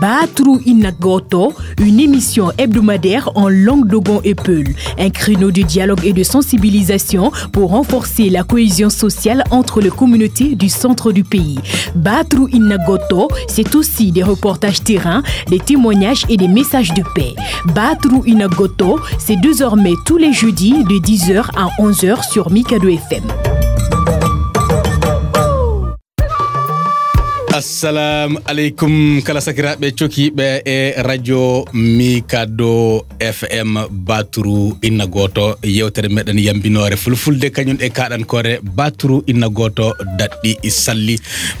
Batrou Inagoto, une émission hebdomadaire en langue dogon et peul, un créneau de dialogue et de sensibilisation pour renforcer la cohésion sociale entre les communautés du centre du pays. Batrou Inagoto, c'est aussi des reportages terrain, des témoignages et des messages de paix. Batrou Inagoto, c'est désormais tous les jeudis de 10h à 11h sur Mikado FM. Assalamu alaikum kala sakiraɓe cokiɓe e radio Mikado FM Batrou Inagoto yewtere meɗen yambinore fulfulde kañum e kaɗankore Batrou Inagoto daɗɗi salli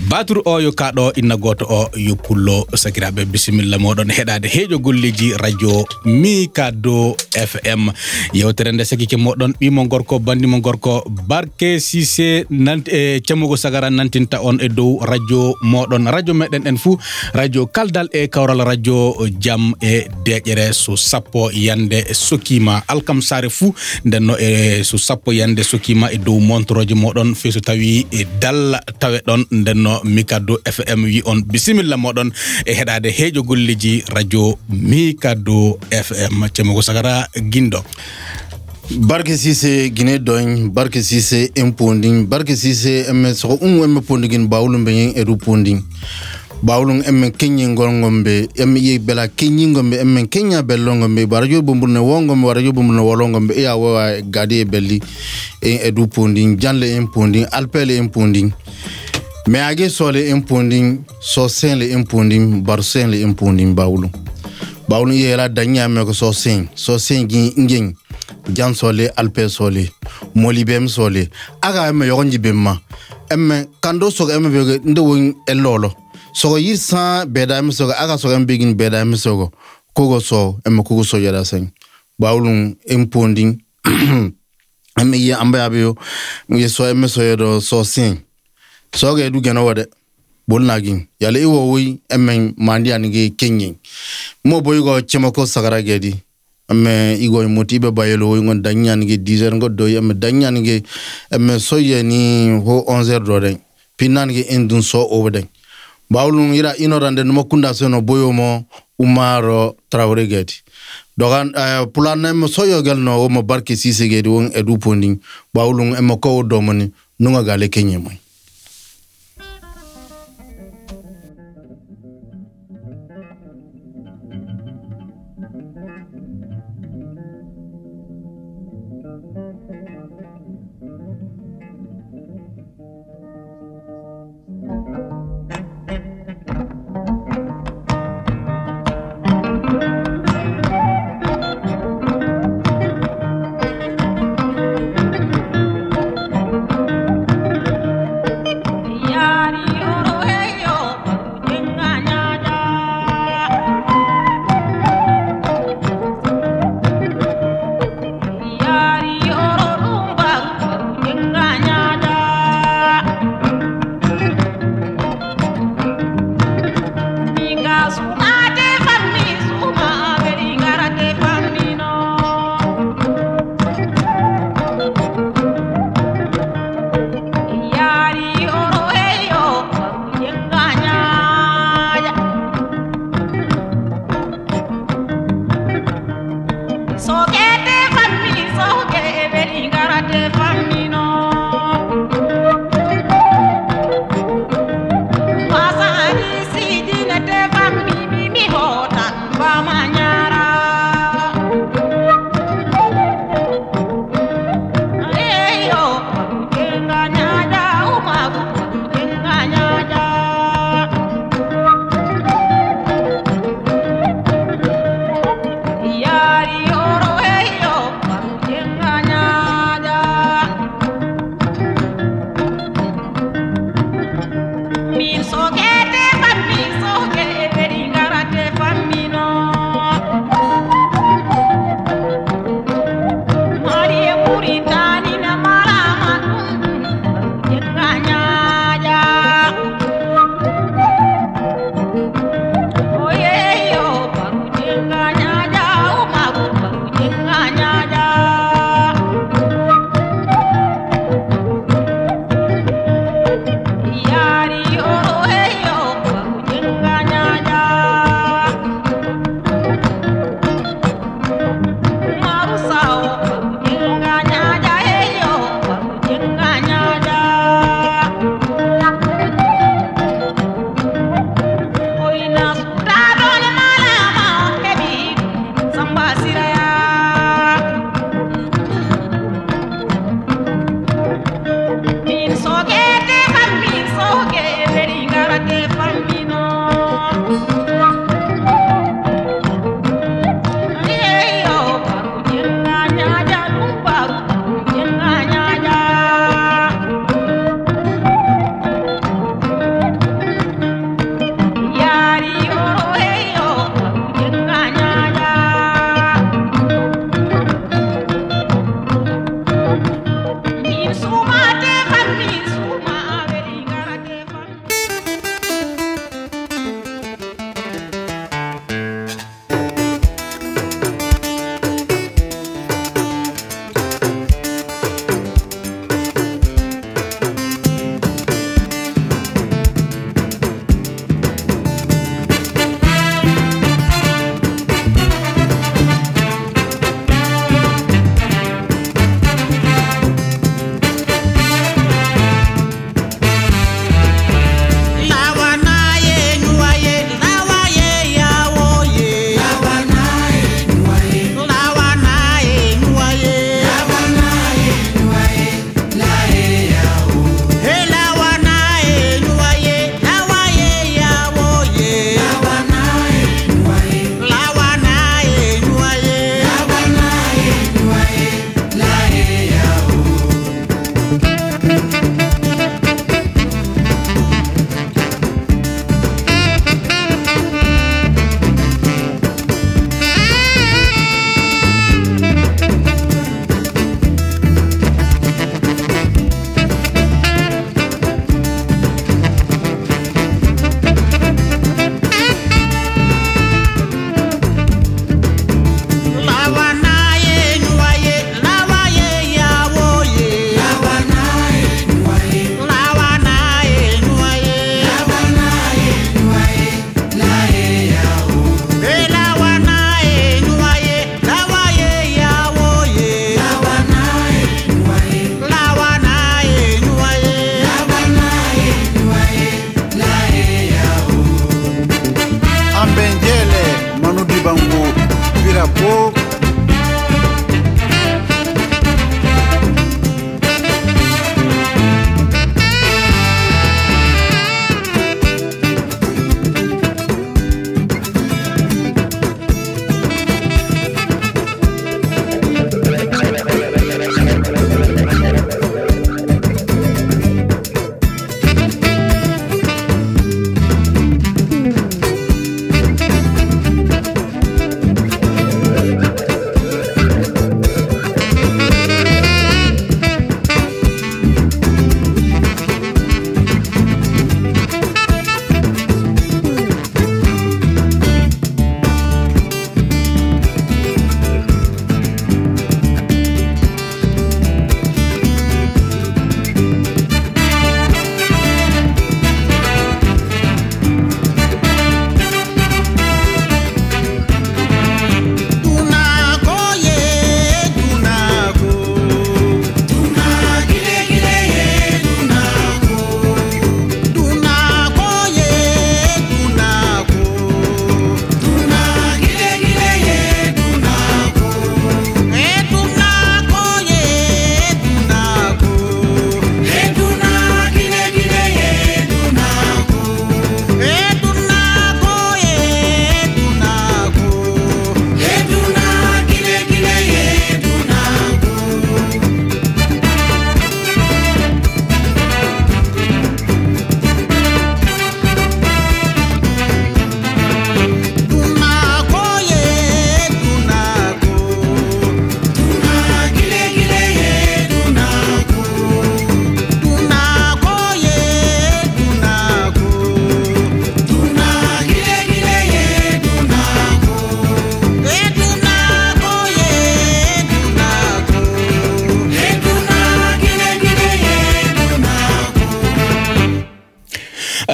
Batrou o yo kaɗo Inagoto o yo pullo sakiraɓe bisimilla moɗon heɗade heejo golleji radio Mikado FM yewtere nde sakike moɗon ɓimo gorko bandimo gorko Barke Cissé nanti e camugo sagara nantinta on e dow radio Modon radio meden en fu radio Kaldal e Kawral radio Jam e deƴere so sappo yande sokima alkamsare fu denno e so sappo yande sokima e dow montroje modon feso tawi e dal tawe don denno Mikado FM wi on bisimilla modon e hedade heejo golleji radio Mikado FM cemugo sagara gindo Barke Cissé Guinée doñ Barke Cissé imponding Barke Cissé ms unwem ponding baulum ben edu ponding baulum em kenyi ngongombe em ye bela kenyi ngombe em kenya belongombe barajo bumbune wongombe barajo bumbune wolongombe ya wa gade belli edu ponding janle imponding alpele imponding mais age sole imponding so senle imponding barsenle imponding baulum baulum ye la danya me ko so sen ngeng Jan Sole, Alpe Sole, Molibem Sole, Aga M. Yoronjibema, M. Kando Sok M. Ndewing Elolo. So ye sa bedam so Aga so M. Begin bedam so Kogo so M. Kogo so Yada Sing. Baulung imponding M. Ye Ambabio, M. So M. Soyado so sing. So get do ganawade. Bolnaging. Yale Woi, M. Mandianigi Kinging. Mo boygo Chemako Sagaragedi. Ame igo motibe bayelo ngon danyan ngi 10h ngon do yam danyan ngi am soye ni ho 11h do den pinan ngi endun so obden bawlun ira inorande no makunda sono boyomo umaro Traoré gedi dogan planem soyo gelno mo Barke Cissé gedi won edu ponding bawlun em ko do moni nunga gale kenyemo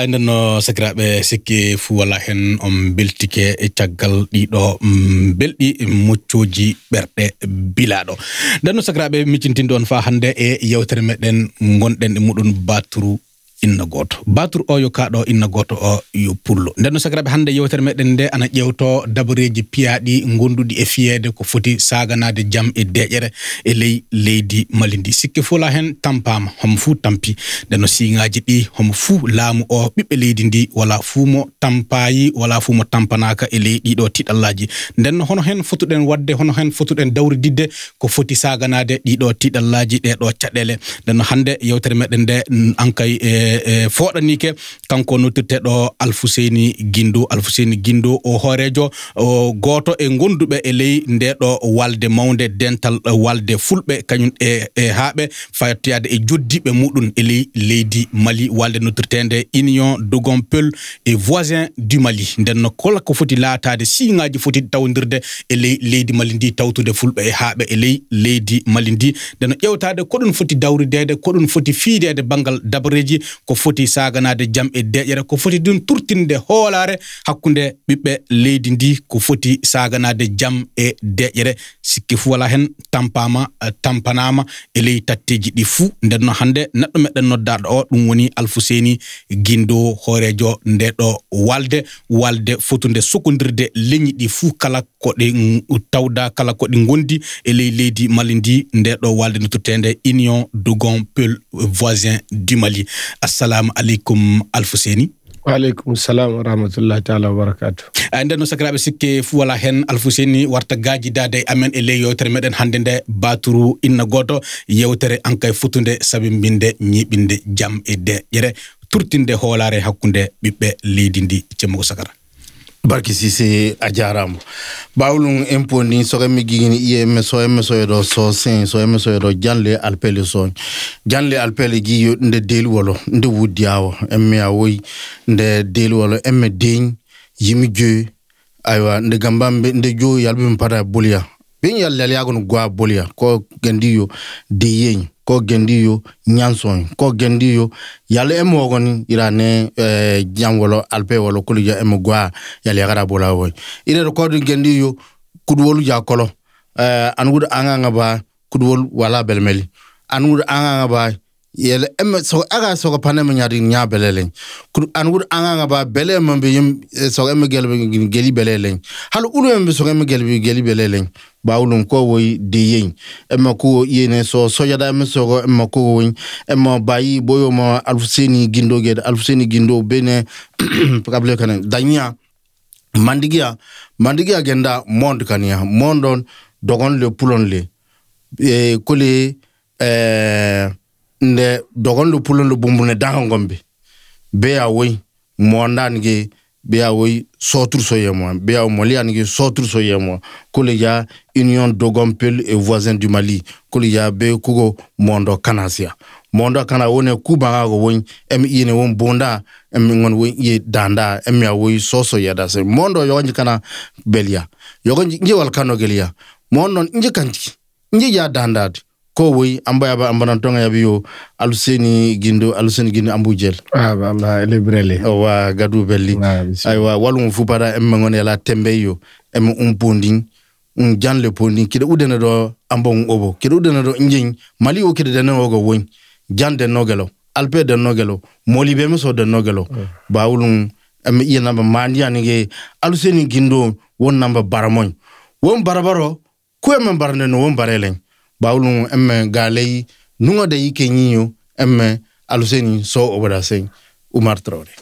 nden no sakiraɓe sikki fu wala hen on beltike e caggal ɗiɗo belɗi moccoji ɓerɗe bilaɗo. Nden no sakiraɓe miccintin ɗon fa hande e yewtere meɗen gonɗen e muɗum baturu inna goto. Baturu o yo kaɗo, inna goto o yo pullo. Nden no sakiraɓe hande yewtere meɗen nde ana ƴewto dabareji piyaɗi gonduɗi e fiyede ko foti saganade jam e deƴere e leydi Mali ndi. Sikke fu la hen tampama, homo fu tampi. Nden no sigaji ɗi homo fu laamu o ɓiɓɓe leydi ndi wala fu mo tampayi, wala fu mo tampanaka e leydi ɗo tiɗallaji. Nden no hono hen fotuɗen wadde, hono hen fotuɗen dawrididde ko foti saganade ɗiɗo tiɗallaji, ɗeɗo caɗele. Nden no hande yewtere meɗen nde ankay foɗani ke kanko notirteɗo Alfousseyni Guindo o horejo goto e gonduɓe e ley ndeɗo walde mawnde, dental walde fulɓe kañum e haaɓe fayottiyade e joddiɓe muɗum e ley leydi Mali, walde notirtende Union Dogon Peul et voisin du Mali. Nden no kala ko foti laatade siŋaji foti tawdirde e ley leydi Mali ndi, tawtude fulɓe e haaɓe e ley leydi Mali ndi. Nden no ƴewtade ko ɗum foti dawridede, ko ɗum foti fiidede bangal dabareji ko foti saganade jam e deƴere, ko foti dun turtinde hoolare hakkunde ɓiɓɓe leydi ndi, ko foti saganade jam e deƴere. Sikki fu wala hen tampama, tampanama e ley tatteji ɗi fu. Nden no hande neɗɗo meɗen noddaɗo o ɗum woni Alfousseyni Guindo, horejo ndeɗo walde fotunde sokodirde leñi ɗi fu, kala ko ɗe tawda, kala ko ɗe gondi e ley leydi Mali ndi. Ndeɗo walde no turtende Union Dogon Peul voisin du Mali. Assalamu alaikum Alfousseyni. Wa alaikum salam wa rahmatullahi ta'ala wa barakatuh. Nden no sakiraɓe sikke fu wala hen Alfousseyni warta gaji dade amen e ley yewtere meɗen hande nde baturu inna goto, yewtere ankay futunde sabimbinde ñiɓinde jam e deƴere, turtinde hoolare hakkunde ɓiɓɓe leydi ndi. Cemmo sakara barki sisi ajaram bawlung imponi sogemi gigini ieme soemesoedo so sen soemesoedo janle alpele son janle alpele giyo nde delwolo nde wuddiawo emme awoy nde delwolo emme deñ yimi je aywa nde gambambe nde jo yalbum para bolia ben yalla yagon gwa bolia ko gendiyo de yeñ ko gendiyo nyanson ko gendiyo yale emogoni irane jangolo alpe wolo kulija emogwa yale gara bola woy ire record gendiyo kudwolu jakolo anwud anganga ba kudwol wala belmeli anwud anganga ba yele em so aga so panema nyari nya belelen kud anwud anganga ba belem be yim so emgel geli belelen halu ulum be so emgel geli belelen bawlum ko woy deyen emma ko yene so sojada emma so emma ko woy emma bayi boyo mo Alfousseyni Guindo gede Alfousseyni Guindo bene probable kanen danya mandigia genda monde kania mondon dogon le pulon le e kole nde dogon le pulon le bumbune dangombe be awoy mondan ge beawoy sotur soyemo beaw moliange sotur soyemo koleya Union Dogon Peul et voisin du Mali koleya be kugo mondo kanasia mondo kana woni kuba go woni ene won bonda ngon woni danda awoy soso yada se mondo yonji kana belia yogonji ngiwal kano gelia monon ngi kanti ngi ya danda ko woy ambayaba ambanan tonga yabiyo Alfousseyni Guindo ambujel aba amna elebrele wa gadu belli aywa walum fu para em ngone la tembeyo em umpondin janle pondin kide udena do ambon obo kide udena do njin Mali o kide dena ogo won jande nogelo alpe de nogelo molibe meso de nogelo baulum em yena ba mandiani ge Alfousseyni Guindo won namba baramoy won barabaro ko em barne no won barelen bawlum emme galey nunga de yike nyinyo emme Alfousseyni so obada sen Oumar Traoré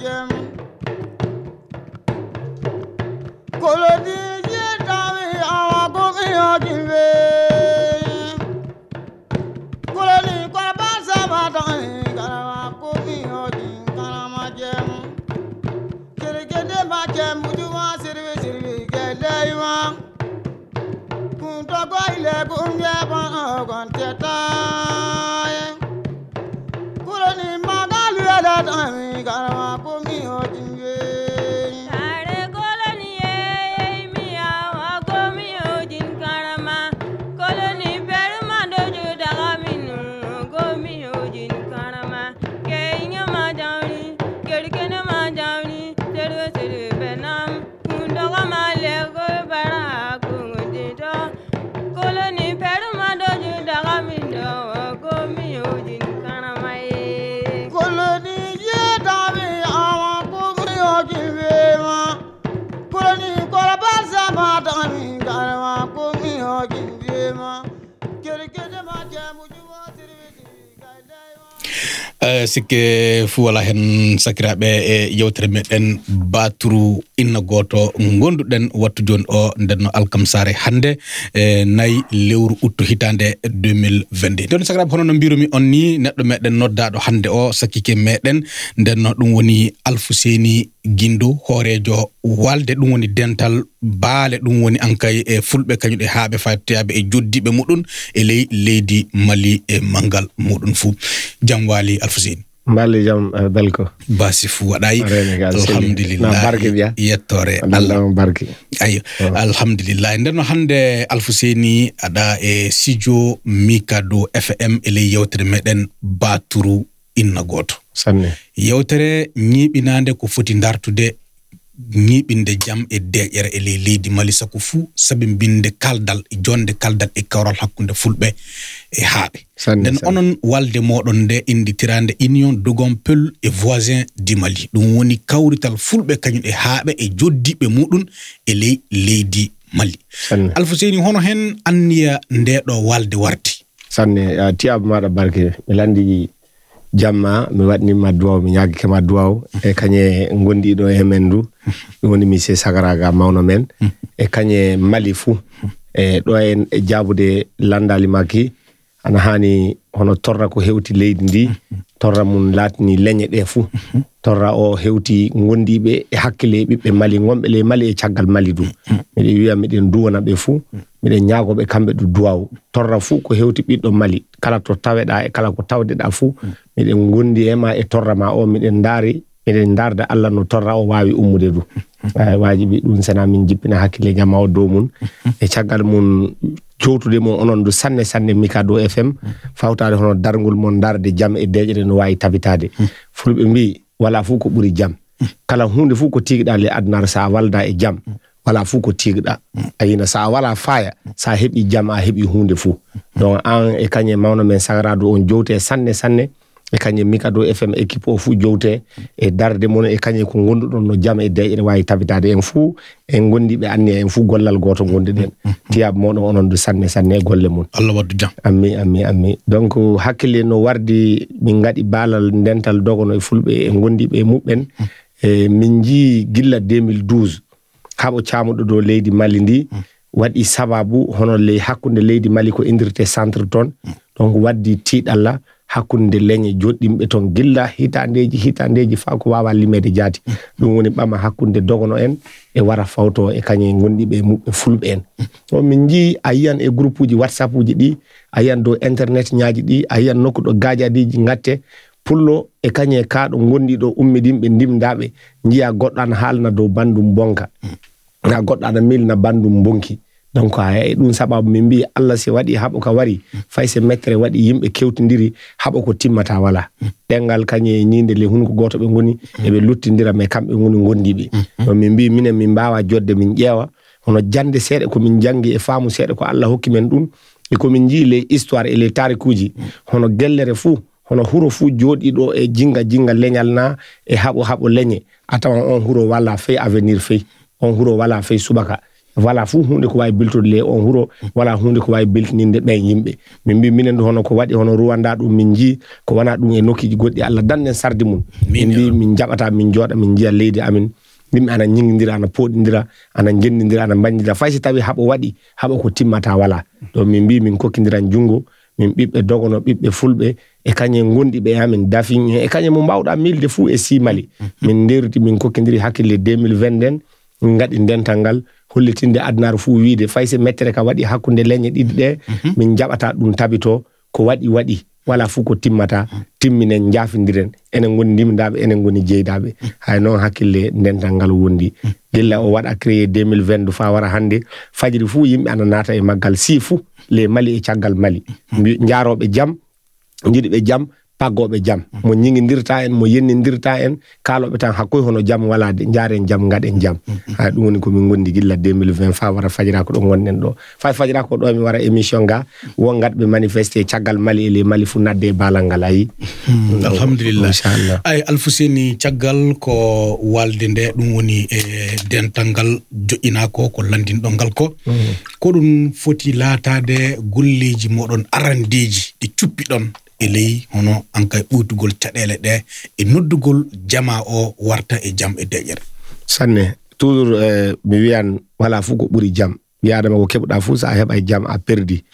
jëm kolodi je tawi awa go yo jimbe kolodi ko ba sama tan karama ko yo jin karama jëm kere gede ma jëm bujuwa sirwe gelewa kun to go ile bunge ba ogon teta sikke fu wala hen sakirabe e yewtere meden baturu inna goto gonduden wattu jon o den alkamsare hande e nay lewru outtu hitande 2022 don sakirabe hono no birumi on ni neddo meden noddado hande o sakike meden den no dum woni Alfousseyni Guindo horejo walde dum woni dental baale dum woni ankay e fulbe kanyude haabe faatiabe e joddibe mudun e ley leydi Mali e mangal mudun fu jamwali Alfousseyni mballe jam belko basifu waday alhamdulillah barke yettore Allah barke ayo alhamdulillah ndeno hande Alfousseyni ada e studio Mikado FM e ley yewtere meden baturu inna goto sanne yewtere nyibinande ko foti dartude nyibinde jam e deere e ley leydi Mali sako fu sabimbinde kaldal e jonde kaldal e kawral hakkunde fulbe e haabe den onon walde modon de indi tirande union dogompel e voisin di Mali dum woni kawrital fulbe kanyum e haabe e joddibe mudun e ley leydi Mali Alfousseyni hono hen anniya ndedo walde warti sanne tiab mada barke melandi jamma mi wadni ma duwa mi nyaagi kema duwa e kanye ngondi do e mendu woni mi se sagaraga mawno men e kanye Mali fu e do en e jabude landali maki ana hani hono torra ko hewti leydi ndi torra mun latni lenye de fu torra o hewti ngondi be e hakkile bibbe Mali ngombe le Mali e tiagal Mali du mi de wiya mi den duwana be fu mi de nyaago be kambe du duwa torra fu ko hewti biddo Mali kala to taweda e kala ko tawde da fu mi de ngondi e ma e torra ma o mi de ndari mi de ndarda Allah no torra o wawi ummude du wajibi dun sana min jippina hakkile jamaw do mun e tiagal mun jottude mo onon do sanne sanne Mikado FM fawtaade hono dargol mon darde jam e deejere no wayi tabitaade fulbe mbi wala fu ko buri jam kala hunde fu ko tigida le adnar sa walda e jam wala fu ko tigida ayina sa wala faaya sa hebi jam a hebi hunde fu donc an e kanye mawno men sagrado on jowte sanne sanne e kanye Mikado FM équipe o fu jowte e darde mon e kanye ko gondudon no jam e deejere wayi tabitaade en fu en gondi be anni en fu gollal goto gonduden tiab modo onon do sanne sanne golle mun Allah waddu jam ammi donc hakkile no wardi min ngadi balal dental dogono e fulbe en gondi be mubben e min ji gilla 2012 habo chaamudo do leydi Mali ndi wadi sababu hono le hakkunde leydi Mali ko indirte centre ton donc waddi tidalla hakkunde leñe joddimbe ton gilla hitandeji fa ko wawa limede jaati dum woni bama hakkunde dogono en e wara fawto e kanye gondibe mubbe fulbe en to min ji ayan e groupuji WhatsApp uji di ayan do internet nyaaji di ayan nokdo gaajadiji ngatte pullo e kanye kaado gondido ummidimbe ndimdaabe njiya goddan halna do bandum bonka na goddan milna bandum bonki donc ay dun sababu min bi Allah se wadi habo ka wari fayse metre wadi yimbe kewtindiri habo ko timmata wala dengal kanye nyinde le hunko goto be ngoni e be luttindira me kambe ngoni gondibe donc min bi minen min bawa jodde min jewa hono jande sede ko min jangi e faamu sede ko Allah hokki men dum e ko min jile histoire e le tarikuji hono gellere fu hono huro fu jodi do e jinga lenyalna e habo lenye atawan on huro wala fe avenir fe on huro wala fe subaka wala fu hunde ko way biltude le on wuro wala hunde ko way beltininde be yimbe min mbi minen hono ko wadi hono Rwanda dum min ji ko wana dum e nokkiji goddi Allah dannen sardi mun min mbi min jabata min joda min jiya leydi amin min ana nyingindira ana podindira ana jennindira ana bandira faysi tawi habo wadi habo ko timmata wala do min mbi min kokkindira jungo min bibbe dogono bibbe fulbe e kanye gondi be amin dafin e kanye mo bawda milde fu e simali min nderti min kokkindiri hakkille 2020 den ngadi dentangal hollitinde adnar fu wiide fayse mettere ka wadi hakkunde lenye didi de min jabata dum tabito ko wadi wala fu ko timmata timminen jafindiren enen gondim daabe enen goni jeydaabe hay non hakkille dentangal wondi dilla o wada créer 2020 fa wara hande fajiri fu yimbe ananata e maggal sifu le mali e tiagal mali njaarobe jam ndidibe jam pagobe jam mo nyingindirta en mo yennindirta en kalobe tan hakkoy hono jam walade njaren jam ngaden jam ha dum woni ko min gondi gilla 2020 fa wara fajira ko do wonnen do fa fajira ko do mi wara émission ga wongatbe manifester tiagal mali le mali fu nadde balangal ay alhamdulillah inshallah ay alfuseni tiagal ko walde de dum woni e dentangal joina ko ko landin do ngal ko ko dum foti latade golleji modon arandeji di cuppi don elei hono ankay outugol tadele de e noddugol jama o warta e jam e dejer sanne toujours mi wiyan wala fu ko buri jam biadama ko kebda fu sa heba jam a perdi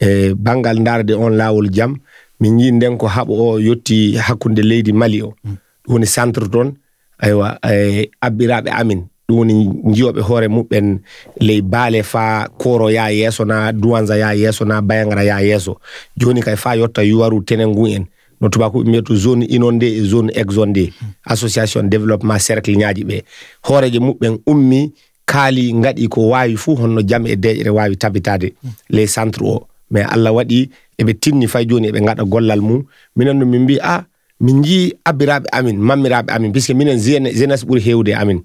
e bangal darde on lawol jam min yinden ko habo o yotti hakkunde leydi Mali o woni centre don aywa e abbirabe amin woni njobe hore mubben le bale fa koro ya yeso na duwanza ya yeso na bayangra ya yeso joni kay fa yotta yuwaru tenengu en no tubako metu zone inonde e zone exonde association development cercle nyaaji be horeje mubben ummi kali ngadi ko wawi fu honno jam e deere wawi tabitade le centre o mais Allah wadi e be tinni fa joni e be ngada gollal mum minen no min bi a min ji abirabe amin mammirabe amin puisque minen jeunesse buri hewde amin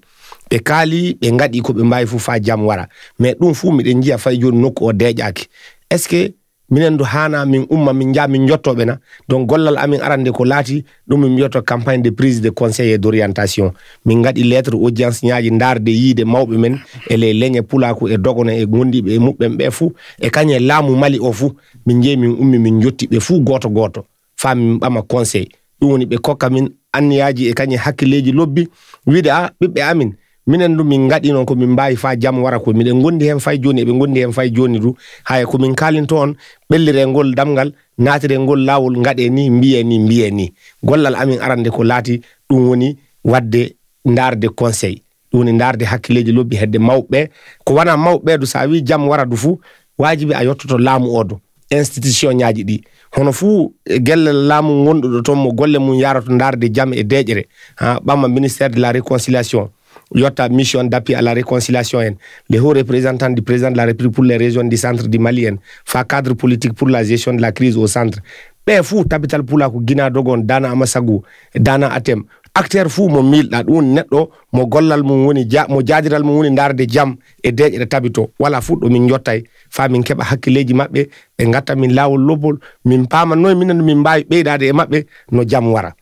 be kali be ngadi ko be mbayi fu fa jam wara mais dum fu mi de ngiya fay joni nokko o dejaaki est ce que minen do hana min umma min jami njottobe na donc gollal amin arande ko lati dum mi njotto campagne de prise de conseil et d'orientation min ngadi lettre audience nyaaji darde yide mawbe men e le lenye pulaku e dogona e gondibe e mubbe be fu e kanye laamu Mali o fu min je min ummi min jotti be fu goto fami bama conseil dum woni be kokka min anniyaaji e kanye hakkileji lobbi wida bibbe amin minen dum min ngadi non ko min bayi fa jam wara ko miden gondi hen fay joni e be gondi hen fay joni du haye ko min kalinto on bellire ngol damgal natire ngol lawol ngade ni mbiye ni gollal amin arande ko lati dum woni wadde ndarde conseil dum woni ndarde hakkileji lobbi hedde mawbe ko wana mawbe du sa wi jam wara du fu wajibi a yottoto laamu odo institution nyaaji di hono fu gelle laamu gondudo to mo golle mun yarato ndarde jam e dejere ha bamma ministère de la réconciliation yotta mission d'appui à la réconciliation en les hauts représentants du président de la République pour les régions du centre du Mali en fa cadre politique pour la gestion de la crise au centre be fu tabital pula ko gina dogon dana amasagu dana atem acteur fu mo milda dum neddo mo gollal mo woni mo jaadiral mo woni darde jam e deje tabito wala fu do min yottay fa min keba hakkileji mabbe be ngatta min lawol lobol min pama noy minen min bayi beydade e mabbe no jam wara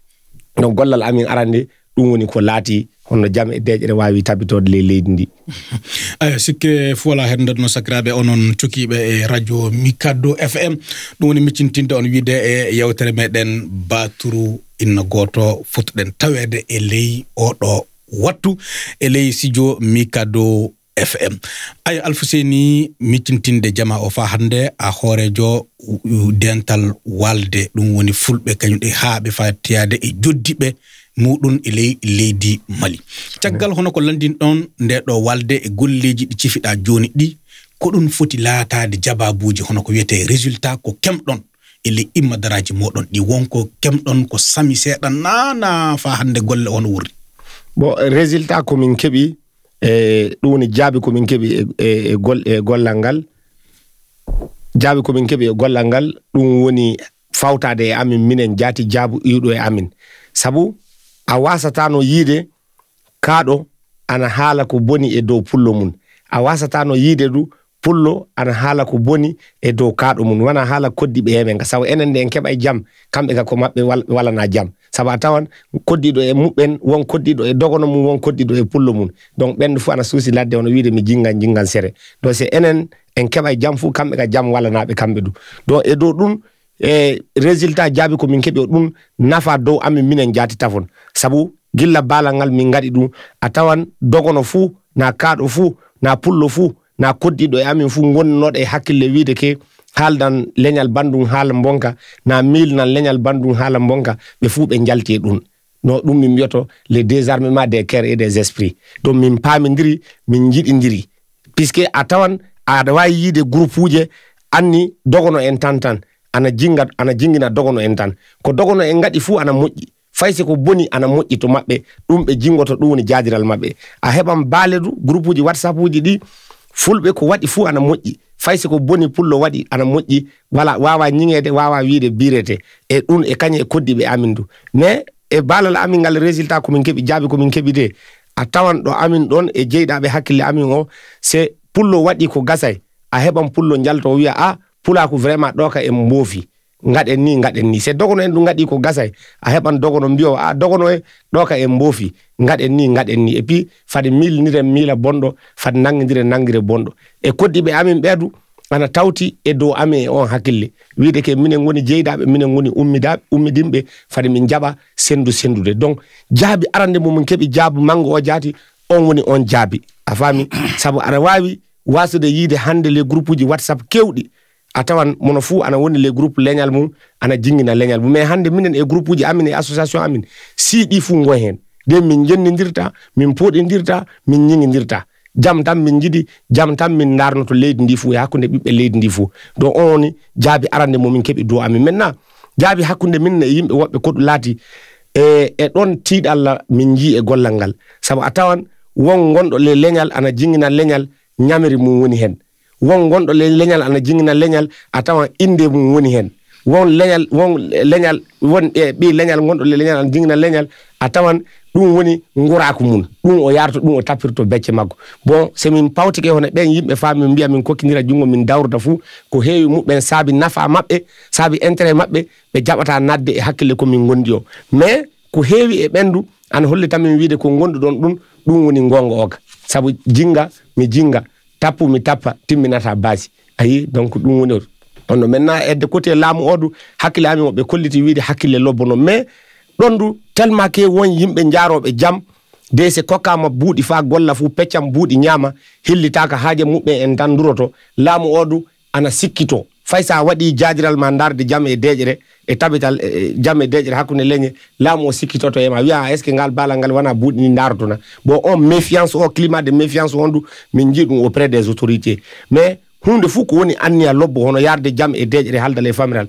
no gollal amin arande dum woni ko lati on jam e deejere wawi tabitode le leydi ndi ay sikke fola hernde no sakrabe onon cukibe e radio Mikado FM dum woni miccintinde on wiide e yewtere meden baturu inna goto futuden tawede e ley odo wattu e ley studio Mikado FM ay alfuseni miccintinde jama o fa hande a horejo dental walde dum woni fulbe kanyude haabe fa tiade e joddibe mudun ilay leydi Mali tiagal hono ko landin don de do walde e golleji di cifida joni di ko dun foti latade jababuji hono ko wiyete résultat ko kemdon ele imadaraji modon di wonko kemdon ko sami sedan nana fa hande golle on wurdi bo résultat ko min kebi e doni jabi ko min kebi e gollangal jabi ko min kebi e gollangal dum woni fawtade e amin minen jati jabu iudo e amin sabu a wasatano yide kado ana hala ko boni e dow pullo mun a wasatano yide du pullo ana hala ko boni e dow kado mun wana hala koddi be hemen saw enen de en keba jam kambe ka ko mabbe wala na jam saba tawan koddido e mumben won koddido e dogono mum won koddido e pullo mum donc ben fu ana suusi ladde on wiide mi jingal sere do se enen en keba jam fu kambe ga jam wala naabe kambe du do e do dum e résultat jaabi ko min kebe dum nafa do ami minen jaati tafon sabu gilla balangal min ngadi dum atawan dogono fu na kaado fu na pullo fu na koddido e amin fu wonnode e hakkille wiide ke haldan lenyal bandung haala mbonka na mil nan lenyal bandung haala mbonka be fu be njalti dum no dum min yoto le désarmement des cœurs et des esprits do min pamindiri min jidindiri puisque atawan ada wayi de groupuje anni dogono en tantan ana jingat ana jingina dogono en tan ko dogono en ngadi fu ana mojji fayse ko boni ana mojji to mabbe dum be jingoto dum woni jaadiral mabbe a heban baledu groupuji whatsapp uji di fulbe ko wadi fu ana mojji fayse ko boni pullo wadi ana mojji wala wawa nyingede wawa wiide birete e dun e kanye e koddibe amindu mais e balal amin ngal résultat ko min kebi jaabi ko min kebi de a tawan do amin don e jeydaabe hakkille amin o se pullo wadi ko gasay a heban pullo njalto wiya a pula ko vraiment doka e mbofi ngaden ni se dogono en du ngadi ko gasay a heban dogono mbiyo a dogono e doka e mbofi ngaden ni e pi fade mila bondo fade nangire bondo e koddibe amin bedu ana tawti e do ame on hakille wiide ke minen woni jeydaabe minen woni ummidimbe fade min jaba sendude donc jaabi arande mum kebi jaabu mango o jaati on woni on jaabi a fami sabu ara wawi wasude yide hande le groupuji whatsapp kewdi atawan mono fu ana woni le groupe leñal mum ana jingina leñal mum mais hande minen e groupeuji amin e association amin si di fu ngo hen de min jennindirta min podindirta min nyingindirta jam tam min jidi jam tam min darnoto leydi ndi fu yakunde bibbe leydi ndi fu do oni jaabi arande mum min kebi do amin maintenant jaabi hakunde min e yimbe wobbe kodu lati e don tidalla min ji e gollal ngal sabu atawan won gondo le leñal ana jingina leñal nyamiri mum woni hen won gondo le leñal ana jingina leñal atawan inde mum woni hen won leñal won e bi leñal gondo le leñal ana jingina leñal atawan dum woni nguraku mun dum o yarto dum o tapirto becce maggo bon se min pawtike hono ben yimbe faami mbiya min kokkinira jungo min dawrda fu ko heewi mu ben saabi nafa mabbe saabi intérêt mabbe be jabata nadde e hakkille ko min gondi o mais ko heewi e bendu an hollita min wiide ko gondu don dum woni gongo oga sabu jinga tapu mi tappa timminata basi ayi donc dum woni onno menna e de côté laamu odu hakkille ami mabbe kolliti wiide hakkille lobbono mais dondu tellement ke won yimbe njarobe jam de se kokama buudi fa golla fu peccam buudi nyama hillitaka haaje mubbe en danduroto laamu odu ana sikkito faysa wadi jaadiral ma darde jam e dejere e tabital jam e dejere hakune lenye laamu o sikkito to yema wiya est ce que ngal balangal wana buudi ni dartuna bon on méfiance au climat de méfiance wondu min jidum auprès des autorités mais hunde fu ko woni anniya lobbo hono yarde jam e dejere haldale famiral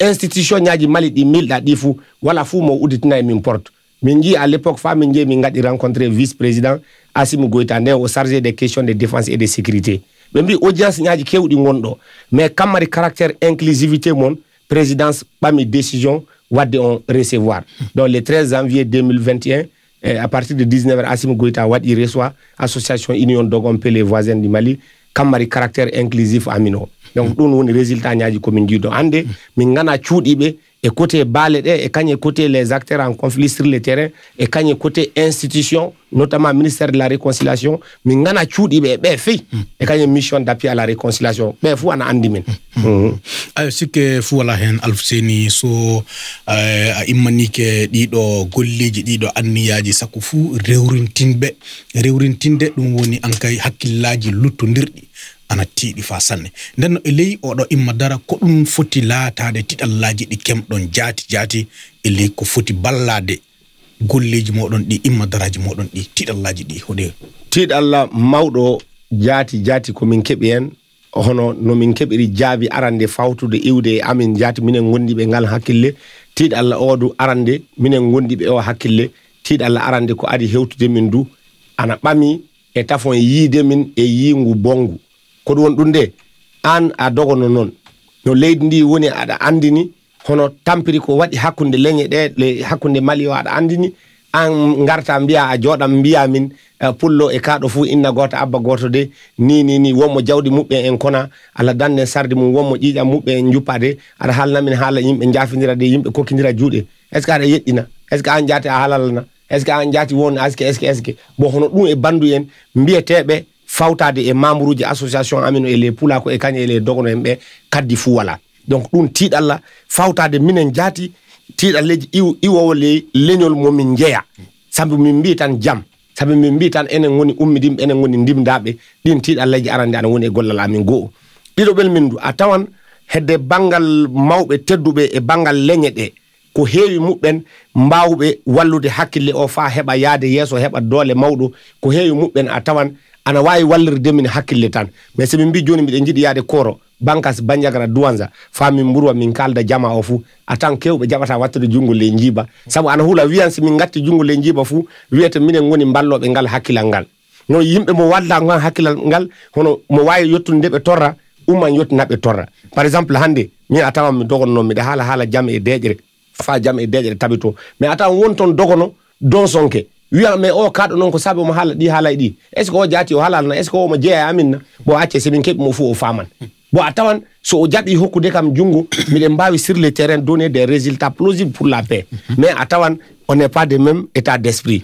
institution nyaji mali di milda di fu wala fu mo uditina min porte min ji à l'époque fa min je min ngadi rencontrer vice président Assimi Goïta ne o chargé des questions de défense et de sécurité be mbi audience nyaji kewdi gondo mais kamari caractère inclusivité mon présidence bami décision wadde on recevoir donc le 13 janvier 2021 à partir de 19h Assimi Goïta wadi reçoit association Union Dogompé les voisins du Mali kamari caractère inclusif amino donc dun woni résultat nyaji ko min jido ande min ngana ciudibe e côté balé de e kanye côté les acteurs en conflit sur le terrain e kanye côté institution notamment ministère de la réconciliation min ngana ciudibe be fi e kanye mission d'appui à la réconciliation be fu ana andi min ay sikke fu wala hen alfseni so a immanike dido golleji dido anniyaji sakku fu rewrintinde dum woni ankay hakkillaji luttondirdi ana tiidi fa sanne den e ley o do immadara ko dum foti laataade tidallaji di kemdon jaati e ley ko foti ballade golleji modon di immadaraji modon di tidallaji di hode tidalla mawdo jaati ko min kebi en hono no min kebiri jaabi arande fawtude iwde amin jaati minen gondi be ngal hakkille tidalla odu arande minen gondi be o hakkille tidalla arande ko adi hewtude min du ana bami e tafon yiide min e yingu bongu ko don dunde an a dogono non no leydi ndi woni ada andini hono tampiri ko wadi hakkunde leñe de le hakkunde mali o ada andini an ngarta mbiya a jodam mbiya min pullo e kaado fu inna gota abba goto de ni womo jawdi mubbe en kona ala danne sardi mum womo jiida mubbe en jupade ada halna min hala yimbe jaafindira de yimbe kokindira juude eska ada yeddina eska an jaati a halalna eska an jaati won eske bo hono dum e bandu en mbiyetebe fawtade e membreuji association amino e les pulako e kanye e les dogono embe kaddi fu wala donc dum tidalla fawtade minen jaati tidalleji iwo le leñol momin jeya sambe min biitan jam sambe min biitan enen ngoni ummidim enen ngoni ndimdaabe din tidalleji arande an woni e gollal amin go bido bel mindu atawan hedde bangal mawbe teddube e bangal leñede ko heewi mubben mbawbe wallude hakkille o fa heba yaade yeso heba dole mawdu ko heewi mubben atawan ana wayi wallirde min hakkille tan mais se min bi joni mide jidi yaade koro bankas banjagara duwanza fami mburwa min kalda jama o fu atan kewbe jabata wattude jungo le njiba sabu ana hula wiansi min ngatti jungo le njiba fu wiete minen ngoni ballobe ngal hakkila ngal no yimbe mo walla ngal hakkila ngal hono mo wayi yottunde be torra umman yottunabe torra par exemple hande mi atama mi dogonno mi de hala jam e dejere fa jam e dejere tabito mais atan wonton dogono don sonke wiya me o kado non ko sabe mo hala di hala di est ce ko jaati o halal na est ce ko mo jeya amina bo acce se min kep mo fu o faman bo atawan so o jabi hokkude kam jungo mi de mbawi sur le terrain donner des résultats plausibles pour la paix mais atawan on n'est pas de même état d'esprit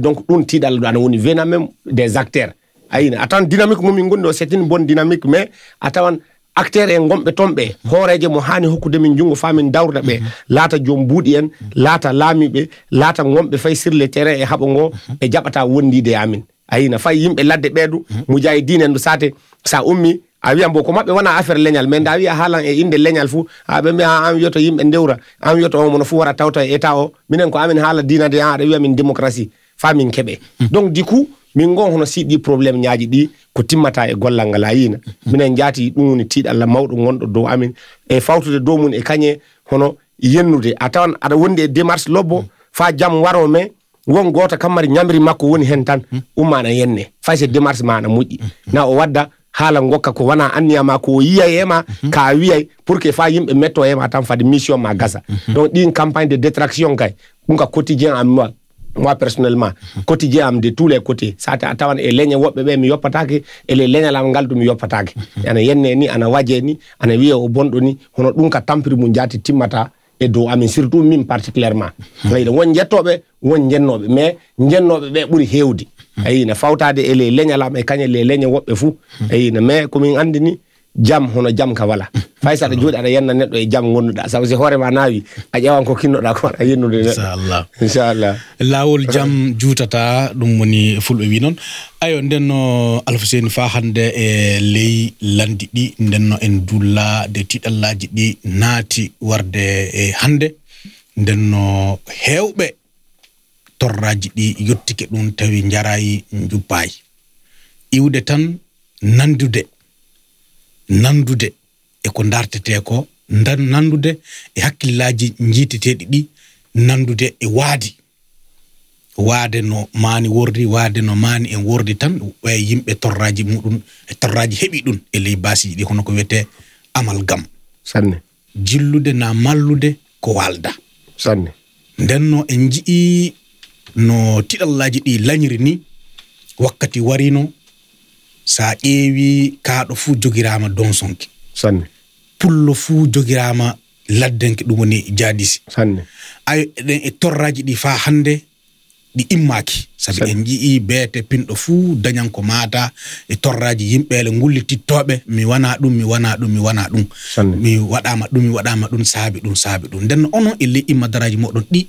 donc dun tidal do an woni vena même des acteurs ayina atan dynamique mo min gondo c'est une bonne dynamique mais atawan acteur en gombe tombe horeje mo hani hokkude min jungo famin dawrda be laata jom buudi en laata laamibe laata gombe fay sur le terrain e habongo e jabata wondide amin ayina fay yimbe ladde beedu mujahidine en saate sa ummi a wiam bo ko mabbe wana affaire leñal men da wi halan e inde leñal fu abe mi am yoto yimbe ndewra am yoto mo no fu wara tawta e ta o minen ko amin hala dinade haade wi amin démocratie famin kebe donc du coup min gon hono sidi problème nyaaji di ko timmata e gollal ngal ayina minen jaati dum woni tidalla mawdo gondo do amin e fawtude do mun e kanye hono yennude atan ada wonde e démarche lobbo fa jam waro me won goto kamari nyamri makko woni hen tan umana yenne fa se démarche mana muddi na o wadda hala ngokka ko wana anniyama ko yiyema ka wiye pour que fa yimbe metto yema tan fa de mission ma gasa donc din campagne de détraction kay kunga quotidien am moi personnellement quotidien am de tous les côtés ça atawan e leñe wobbe be mi yopatake e le leñalam galdu mi yopatake ana yenne ni ana waje ni ana wiye o bondo ni hono dum ka tampiri mu jati timmata e do amin surtout min particulièrement lay won jettobe won jennobe mais jennobe be buri hewdi ayina fawtade e le leñalam e kanye le leñe wobbe fu ayina mais ko min andini jam hono jam ka wala faysa da jodi ada yenna neddo e jam gonduda sabu si hore ma nawi a jawan ko kinnoda ko a yennude inshallah lawol jam jutata dum woni fulbe wi non ayo denno alfuseni fa hande e ley landi di denno en dulla de tidallaji di naati warde e hande denno hewbe torraji di yottike dum tawi jarayi jubbay iwde tan nandude e ko dartete ko nandude e hakkillaji njititedi di nandude e waade no mani wordi waade no mani en wordi tan e yimbe torraji mudum e torraji hebi dun e ley basi di hono ko wete amalgam sanne jillude na mallude ko walda sanne denno en jii no tidallaji di lañiri ni wakkati warino sa ewi kaado fu jogirama don sonki sanne pullo fu jogirama laddenki dum woni jadisi sanne ay den e torraji di fa hande di immaki sabi en jii bete pindo fu dañanko mata e torraji yimbele ngulliti tobe mi wana dum mi wadama dum sabi dum den ono illi imadaraji modon di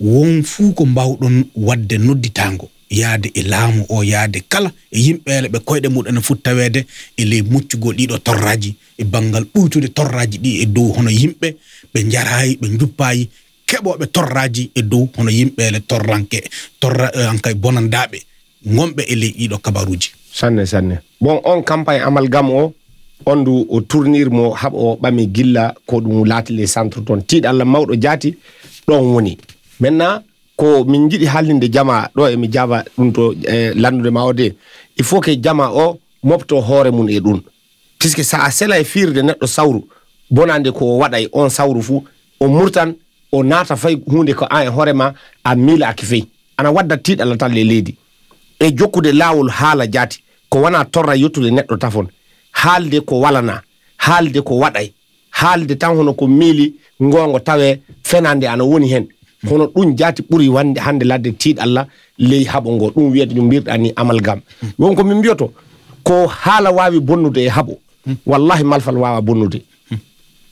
won fu ko bawdon wadde nodditango yaade e laamu o yaade kala e yimbeele be koyde mudana futtawede e le muccugo dido torraji e bangal buutude torraji di e dow hono yimbe be njarayi be nduppayi kebobe torraji e dow hono yimbeele torranke torrankay bonandaabe ngombe e le dido kabaruji sanne bon on campagne amalgam o ondu o tournir mo habo bami gilla ko dum laati le centre ton tidalla mawdo jaati don woni maintenant ko min jidi halinde jama do e mi jaba dum to landude mawde il faut que jama o mopto hore mun e dun puisque ça a sela e firde neddo sawru bonande ko wadai on sawru fu o murtan o nata fay hunde ko an horema a mila akifey ana wadda tidal tan le leedi e jokkude lawol hala jati ko wana torra yottude neddo tafon halde ko walana halde ko wadai halde tan hono ko mili ngongo tawe fenande ana woni hen kono dum jaati buri wande hande ladde tiid Allah ley habo ngo dum wi'ete dum birdani amalgam wonko min biyoto ko hala wawi bonnude e habo wallahi malfal wawa bonnude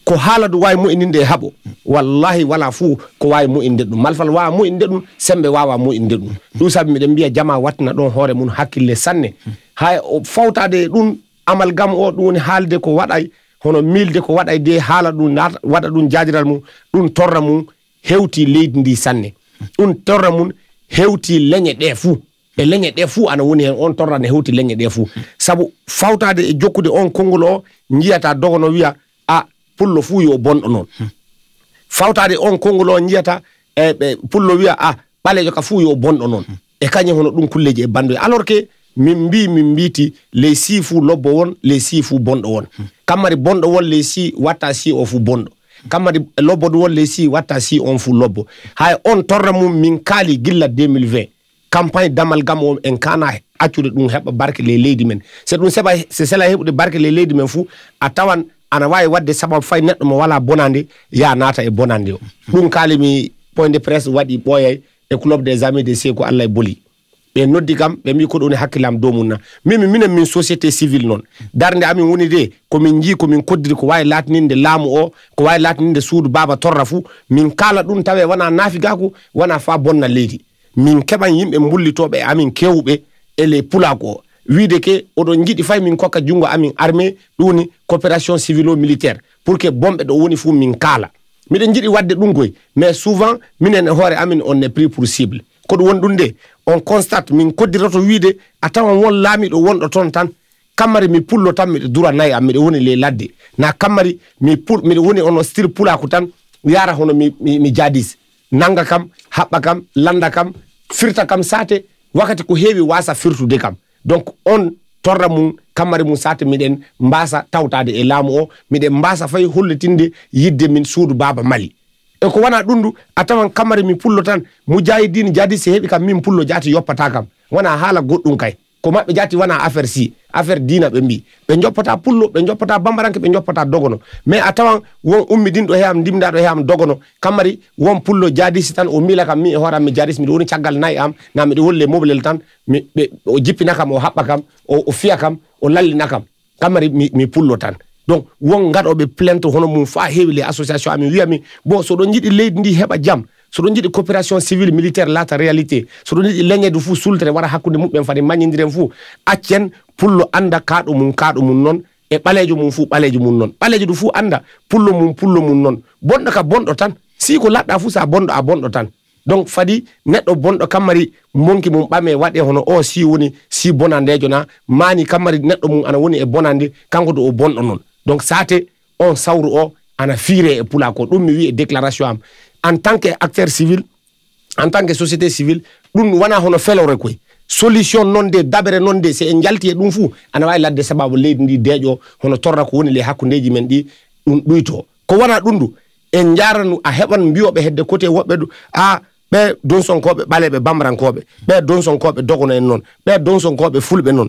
ko hala do wawi mu indinde e habo wallahi wala fu ko wawi mu inde dum malfal wawa mu inde dum sembe wawa mu inde dum dum sabi meden biya jama watna don hore mun hakkille sanne hay fawtade dum amalgam o dum woni halde ko waday hono milde ko waday de hala dum wada dum jaadiral mu dum torra mu hewti leydi ndi sanne dum torra mun hewti lenye de fu e lenye de fu ana woni hen on torra ne hewti lenye de fu sabu fawtade e jokkude on kongol o njiyata dogono wiya a pullo fu yo bonɗo non fawtade on kongol o njiyata e pullo wiya a balejo ka fu yo bonɗo non e kanye hono dum kulleji e bandu alors que min mbiti les sifu lobbo won les sifu bonɗo won kamari bonɗo won les si watta si o fu bonɗo kamari lobbo do won les si watta si on fu lobbo hay on torra mum min kali gilla 2020 campagne d'amalgame o en kana accude dum heba barke le leydi men c'est dum seba c'est cela hebude barke le leydi men fu a tawan ana wawi wadde sabab fay neddo mo wala bonande ya nata e bonande o dum kali mi point de presse wadi boyay e club des amis de Seko Allah boli be noddi kam be mi ko doni hakkilam domunna min société civile non darnde amin woni de ko min ji ko min koddiri ko way latninde laamu o ko way latninde suudu baba torrafu min kala dum tawe wana nafigaku wana fa bonna leydi min keban yimbe mbullitobe amin kewbe e les pulako wiide ke odon jidi fay min kokka jungo amin armée duni coopération civilo militaire pour que bombe do woni fu min kala miden jidi wadde dum koy mais souvent minen hore amin on est pris pour cible ko do wondunde on constate min koddiroto wiide atawan won laamido wondo ton tan kamari mi pullo tan mi dura nayi am mi woni le ladde na kamari mi pul mi woni on stir pula ko tan yara hono mi jadis nanga kam habba kam landa kam firta kam sate wakati ko heewi wasa firtude kam donc on torra mum kamari mum sate miden mbasa tawtade e laamu o miden mbasa fay hollitinde yidde min suudu baba mali ko wana dundu atawan kamari mi pullo tan mujahidin jadi se hebi kam min pullo jati yoppata kam wana hala goddum kay ko mabbe jati wana affaire si affaire dina be mbi be joppata pullo be joppata bambaranke be joppata dogono mais atawan won ummidin do heam dimda do heam dogono kamari won pullo jadi se tan o mila kam mi horam mi jadi mi woni caggal nay am na mi wolle mobile tan mi o jippina kam o habba kam o fiya kam o lallina kam kamari mi pullo tan donc won gadobe plainte hono mum fa heewile association amin wiami bon so don jidi leydi ndi heba jam so don jidi coopération civile militaire lata réalité so don jidi lenye du fu sultere wara hakkunde mum fane magnindire fu accen pullo anda kaado mum non e balejo mum non balejo du fu anda pullo mum non bondo ka bondo tan si ko ladda fu sa bondo a bondo tan donc fadi neddo bondo kamari monki mum bame wade hono o si woni si bonandejo na mani kamari neddo mum ana woni e bonande kanko do o bondo non donc sate on sawru o ana firé e pula ko dum mi wi e déclaration am en tant que acteur civil en tant que société civile dum wana hono felore koy solution non de dabere non de se en jalti dum fu ana way ladde sababu leydi ndi dejo hono torra ko woni le hakkundeji men di dum duito ko wana dundu en jaranu a heban biwobe hedde côté wobbe du a be don son kobe balebe bamrankobe be don son kobe dogono en non be don son kobe fulbe non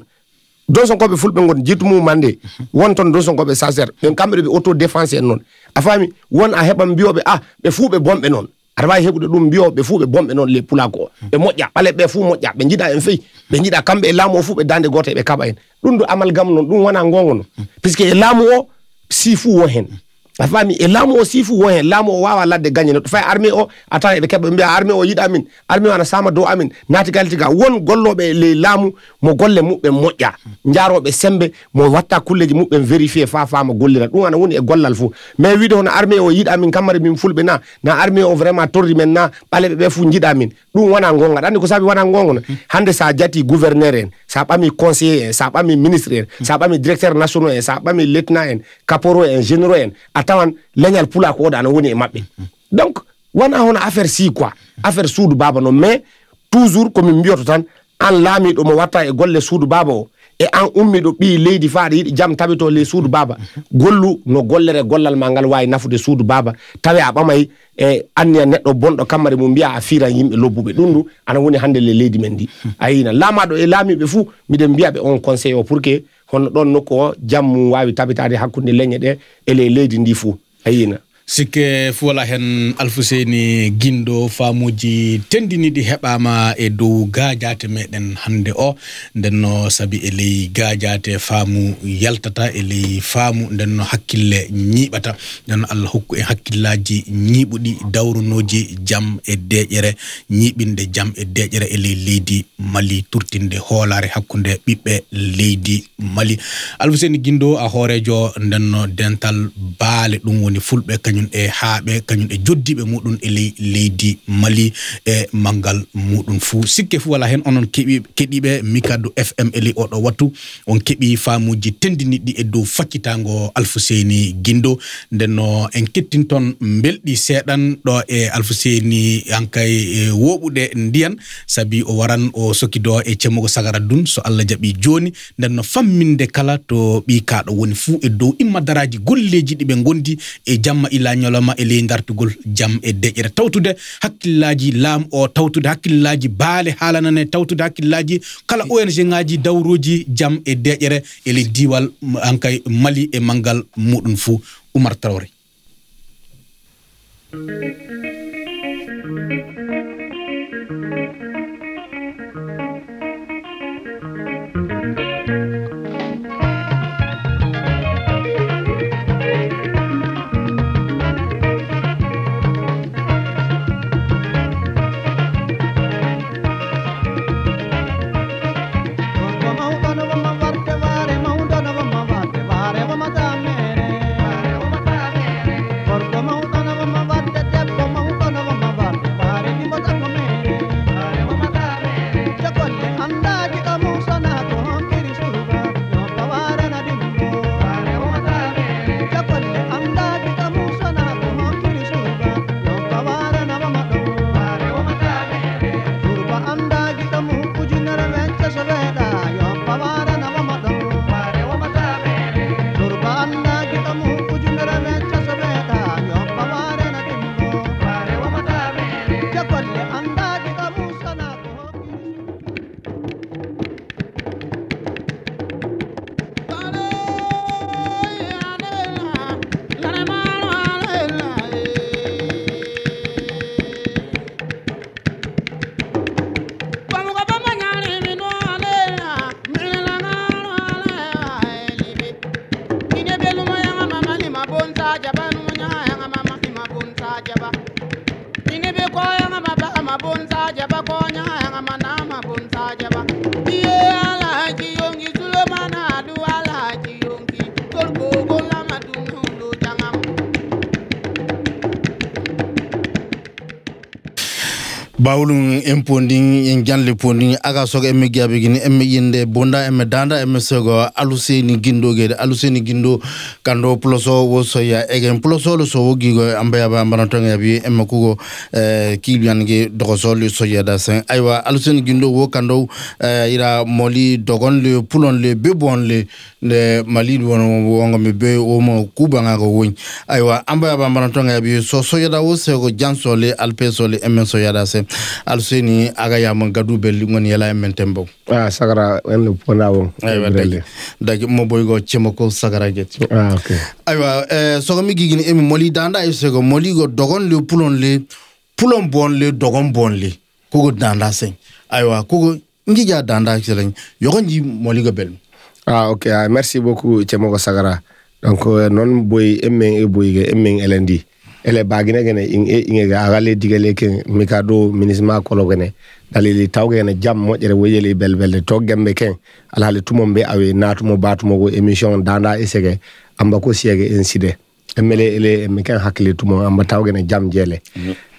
don son kobe fulbe ngon jitumu mande won ton don son kobe sacer ben kambe be auto défense en non afami won a heban biwobe a be fuube bombe non arwa hebude dum biwobe fuube bombe non le pulako be modja balebe fu modja be jida en fey be jida kambe laamo fuube dande gote be kaba en dum do amalgam non dum wana ngongono puisque laamo o si fu wo hen afami e laamo o sifu wo hen laamo o wawa ladde gagne no fay armée o atan be kebbe biya armée o yida amin armée wana sama do amin nati galtiga won gollobe le laamu mo golle mubbe modja njarobe sembe mo watta kulleji mubbe vérifier faama gollira dum ana woni e gollal fu mais wiide hono armée o yida amin kamare min fulbe na armée o vraiment torri men na balebe be fu njida amin dum wana ngonga dande ko sabi wana ngongona hande sa jati gouverneur en sa bami conseiller en sa bami ministre en sa bami directeur national en sa bami lieutenant en caporal en généraux en tawan leñal pula ko da no woni e mabbe donc wana hono affaire si quoi affaire soudou baba no mais toujours comme mi biyoto tan an laami do mo watta e golle soudou baba o e an ummi do bi leydi faade yidi jam tabito le soudou baba gollu no gollere gollal mangal way nafude soudou baba tawe a bamay e anne neddo bondo kamare mum biya a fira yimbe lobbube dundu ana woni hande le leydi men di ayina laamado e laami be fu miden biya be on conseil o pour que hono don nokko jammu wawi tabitade hakkunde leñe de e le leydi ndi fu ayina Sike fuwala hen Alfousseyni Guindo famuji tendini di hebama e dow gaajate meden hande o denno sabi eley gaajate famu yaltata eley famu denno hakkille nyibata denno Allah hokku e hakkillaji nyibudi dawrunoji jam e deejere nyibinde jam e deejere eley leydi Mali turtinde holare hakkunde bibbe leydi Mali Alfousseyni Guindo a horejo denno dental baale dum woni fulbe kanyun e haabe kanyun e joddibe mudun e leydi Mali e mangal mudun fu sikke fu wala hen onon kedibe Mikado FM eli odo wattu on kebi famuji tendinidi e do fakkitango Alfousseyni Guindo denno en kettinton beldi sedan do e Alfousseyni ankay wobude ndiyan sabi o waran o sokido e cemugo sagara dun so Allah jabi joni denno famminde kala to bi kaado woni fu e do immadaraji golleji dibe gondi e jamma ila nyoloma ele ndartugol jam e deejere tawtude hakkillaji lam o tawtude hakkillaji baale halanane tawtude hakkillaji kala ONG ngaji dawroji jam e deejere ele diwal ankay Mali e mangal mudun fu Oumar Traoré Baulung imponding en janle ponding aga soga emme giabe gini emme yende bonda emme danda emme sogo Alfousseyni Guindo gede Alfousseyni Guindo kando ploso wo soya egen ploso lo so gigo ambaya ba manatonga yabi emme kugo kilyan ge dogoso lo soya dasen aywa Alfousseyni Guindo wo kando ira moli dogon le pulon le bebon le mali wono wonga me be o mo kubanga go won aywa ambaya ba manatonga yabi so soya da wo sogo jansole alpesole emme soya dasen Alfousseyni aga yam gadu belli ngoni yala men tembo sagara en ponawo aywa dagi mo boygo chemako sagara get okay aywa so mi gigini emi moli danda ay sego moli go dogon le pulon bon le dogon bon le kugo danda sen aywa kugo ngija danda selen yogonji moli go bel okay merci beaucoup chemako sagara donc non boy emme e boyge emme elendi ele bagina gene inge gaale digale ke Mikado minisma kolo gene dalili tawge gene jam mojere weyeli belbelde to gembe ken alhaali tumombe awe natumo batumo go emission danda esege amba ko siege inside emele ele meken hakle tumo amba tawge gene jam jele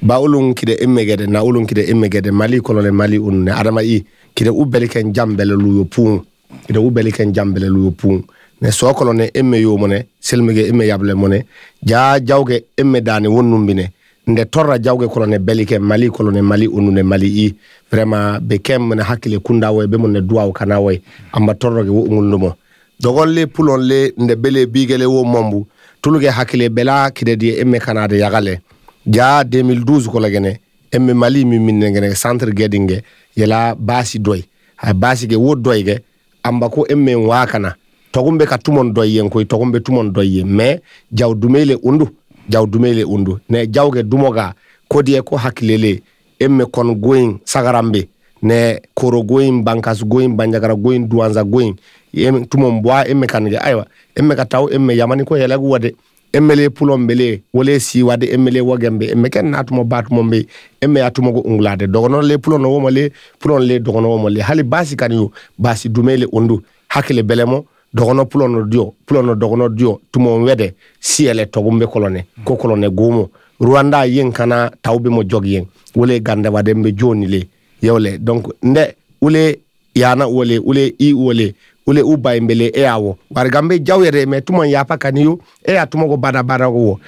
ba ulun kide emmegede na ulun kide emmegede Mali kolo le Mali unne adama i kide ubbeli ken jambele luyo pun kide ubbeli ken jambele luyo pun ne sokolo ne emme yo mone selmege emme yable mone ja jawge emme dani wonnumbine nde torra jawge ko ne belike Mali ko ne Mali onune Mali i vraiment be kem ne hakile kundawo be mone duaw kanawo amma torroge wo ngullumo dogolle pulonle nde bele bigele wo mombu tuluge hakile bela kide di emme kanade yagale ja 2012 ko lagene emme Mali mi minne ngene centre gedinge yela basi doy ha basi ge wo doyge amba ko emme wakana togombe ka tumon doyen koy togombe tumon doyen mais jaw dumele undu jaw dumele undu ne jawge dumoga kodiye ko hakilele emme kon goyin sagarambe ne koro goyin bankas goyin banjagara goyin duwanza goyin emme tumombwa emme kanige aywa emme kataw emme yamani ko helagu wade emele pulombele wole si wade emele wagembe emme ken natumo batumombe emme yatumo go unglade dogono le pulono womale pulon le dogono womale hali basi kanyo basi dumele undu hakile belemo dogono pulono dogono dio tumo wede si ele togombe kolone ko kolone gomo Rwanda yen kana tawbe mo jogyen wole gande wade mbe joni le yole donc nde ule yana wole ule I wole ule uba mbele eawo wargambe jawere me tumon yapa kaniyo eya tumogo badabara go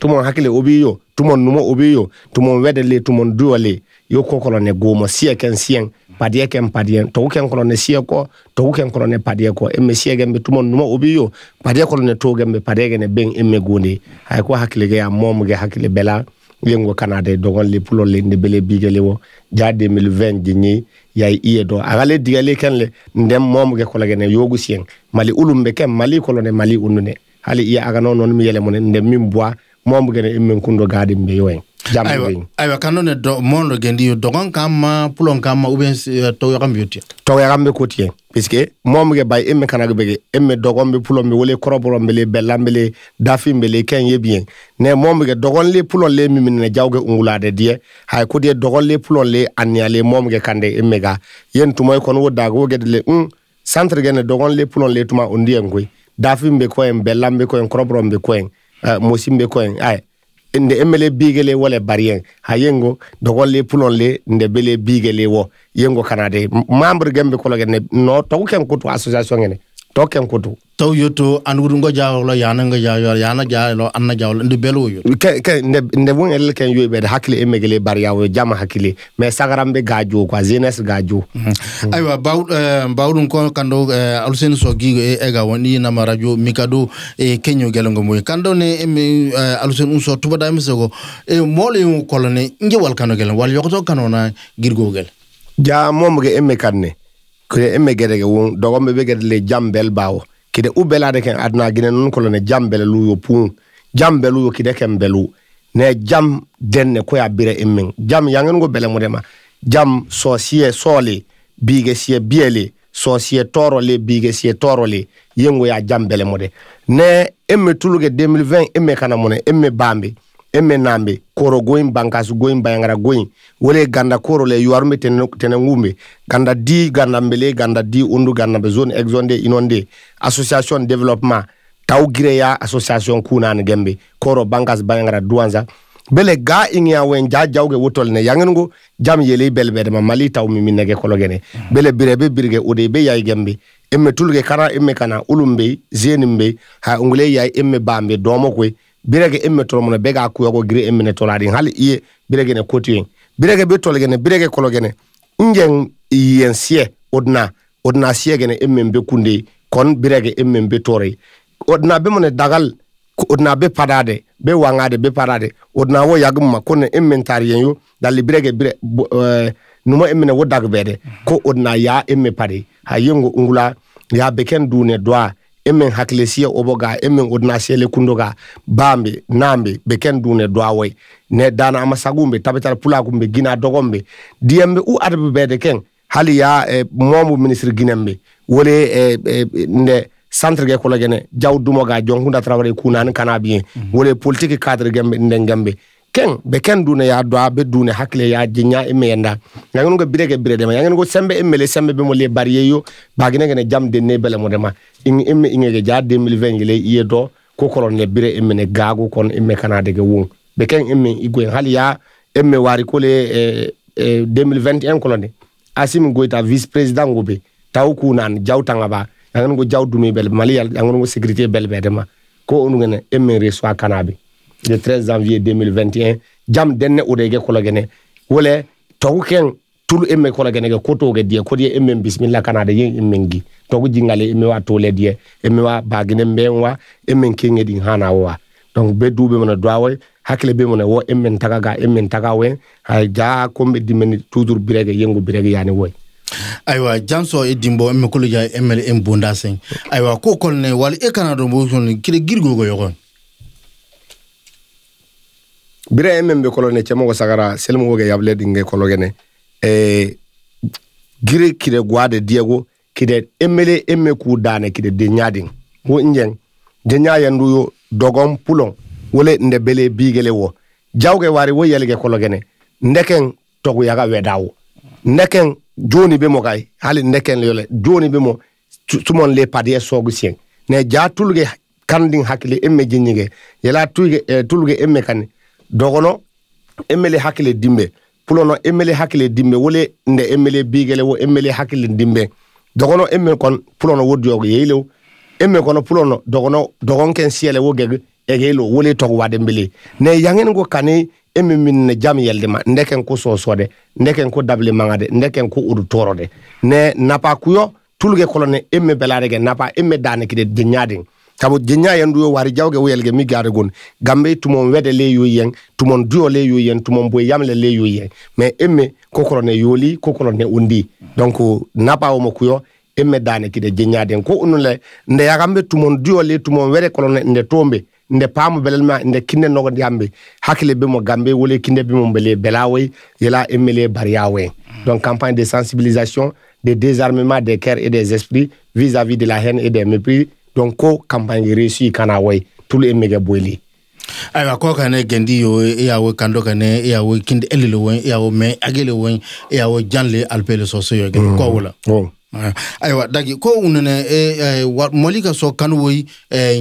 tumon hakile obiyo tumon numo obiyo tumon wedele tumon duole yo kokolone gomo sieken sien padieken padien touken kolone sieko touken kolone padieko emme siegembe tumon numo obiyo padikolone togembe padegene ben emme gonde hay ko hakile ge amomge hakile bela yengo Canada dogon le pulo le ndebele bigele wo ja 2020 dini yai iedo agale digale kenle ndem momge kolagene yogu sien mali ulumbe ken mali kolone mali unune hali iya aga non mi yele mon ndem mimboa momge emmen kundo gade mbe yoen jambe aywa kanone do mondo gendio dogon kama pulon kama uben to yarambe kotien puisque momge bay emme kanaga bege emme dogon be pulon be wole koroboro be le belambele dafim be le kenye bien ne momge dogon le pulon le mimine jawge ungulade die hay ko die dogon le pulon le anniale momge kande emmega yentumoy kon wodaga wogedle centre gene dogon le pulon le tuma ondien ngoy dafim be ko en belambe ko en koroboro be ko en mosimbe ko en ay inde emele bigele wala barien hayengo dogolle pulonle nde bele bigele wo yengo kanade membre gembe kologene no token kutu association ngene token kutu taw yoto anudungo jawlo yananga jawlo yana jawlo anna jawlo ndu belo yo ke nde won el ken yobe hakile emegele bariawo jama hakile mais sagarambe gajo kwa jeunesse gajo aywa bawdun ko kando alsen so gigo ega woni na marajo mikado kenyo gelongo moy kando ne alsen unso tubada misego mole yon kolone nge wal kano gel wal yokoto kanona girgo gel ja momge emekanne ko emegere won dogombe be gedle jambel bawo kide ubelade ken adna gine non kolone jambele luyo pun jambelu yo kide ken belu ne jam denne ko ya bire emmen jam yangen go bele modema jam socie sole bige sie biele socie torole bige sie torole yengo ya jambele mode ne emme tuluge 2020 emme kana mone emme bambe emme nambe koro goin bankas goin bayangara goin wole ganda koro le yuarme tenengumbe ganda di ganda mbele ganda di undu ganda be zone exonde inonde association development tawgireya association kunan gembe koro bankas bayangara duanza bele ga ingia wen jawge wotolne yangengo jam yele belbede ma mali taw mi minege kologene bele birebe birge odebe yai gembe emme tulge kara emme kana ulumbe zenimbe ha ungule yai emme bambe domo kwe birege emme tolomone bega kuyogo gire emme ne toladi hali iye birege ne kotiyen birege be tolgene birege kologene ingen yensie odna siegene emme mbe kunde kon birege emme mbe tore odna be mone dagal odna be padade be wangade be parade odna wo yaguma kon emme tariyen yo dalli birege bire numo emme ne wodag bede ko odna ya emme pade hayengo ungula ya beken dune doa emen haklesia oboga emen odnase le kundoga bambe nambe beken dune doawe ne dana amasagumbe tabetal pula kumbe gina dogombe diembe u adbe bede ken hali ya momu ministre ginembe wole ne centre ge kolagene jawdumoga jonhunda trawre kunan kanabien wole politique cadre gembe ndengambe ken beken dune ya doa be dune hakle ya jinya emenda ngango go birege biredema ngango sembe emele sembe be mo le bariyeyo bagine ngene jam de nebele modema emme ingege ja 2020 le yedo ko kolonne bire emene gago kon emme kanade ge won beken emme igwe haliya emme wari ko le 2021 kolonne asim goita vice president gobe taw kunan jawtanga ba ngango jawdumi bel mali ngango secrétaire bel bedema ko onu ngene emme reçoit kanabe le 13 janvier 2021 jam denne odege kologene wole tawken tulu emme kologene ge kotoge die kodie emme bismillah kanade yen emmengi togu jingale emme wa tole die emme wa bagine mbenwa emmen kinge din hanawa donc be dube mona doawe hakle be mona wo emmen tagaga emmen tagawe hay ja kombe dimeni toujours birege yengu birege yani wo aywa janso edimbo emme koloja emmel embunda sen aywa ko kolne wal e kanado mbo son kire girgo go yogon Bire emembe kolone chemogo sagara selmo woge yable dinge kologene gire kide gwade diego kide emele emeku dane kide denyadin wo nyen denyaye nduyo dogom pulon wole ndebele bigele wo jawge wari wo yelge kologene ndeken togu yaga wedawo ndeken joni be mo kay hali ndeken yole joni be mo tumon le padie sogu sien ne jatulge kanding hakile emme jinnige yela tulge emme kan dogono emele hakile dimbe pulono emele hakile dimbe wole nde emele bigele wo emele hakile dimbe dogono emme kon pulono wodjo yelew emme kono pulono dogono ken siele wo gege egelo wole tok wade mbele ne yangen go kane emme min ne jam yelde ma ndeken ko sosode ndeken ko dable mangade ndeken ko udu torode ne napa kuyo tulge kolone emme belarege napa emme dane kide dinyadin kabo jenya yandu wari jawge wuyelge mi gare gon gambe tumon wede le yoyen tumon duo le yoyen tumon boy yamle le yoyen mais emme kokorone yoli kokorone undi donc napa o mokuyo emme dane kide jenya den ko unule nde yagambe tumon duo le tumon wede kolone nde tombe nde pam belelma nde kinde nogo diambe hakile be mo gambe wole kinde be mo bele belawe yela emele bariawe donc campagne de sensibilisation de désarmement des cœurs et des esprits vis-à-vis de la haine et des mépris. Donc, campagne réussie kanaway tout le méga boili. Aiwa ko kane gendi yo yawo kando kane yawo kind elelo yawo me agelewo yawo janle alpele sosoyo gel ko wala. Aiwa dagi ko unene molika so kanwoy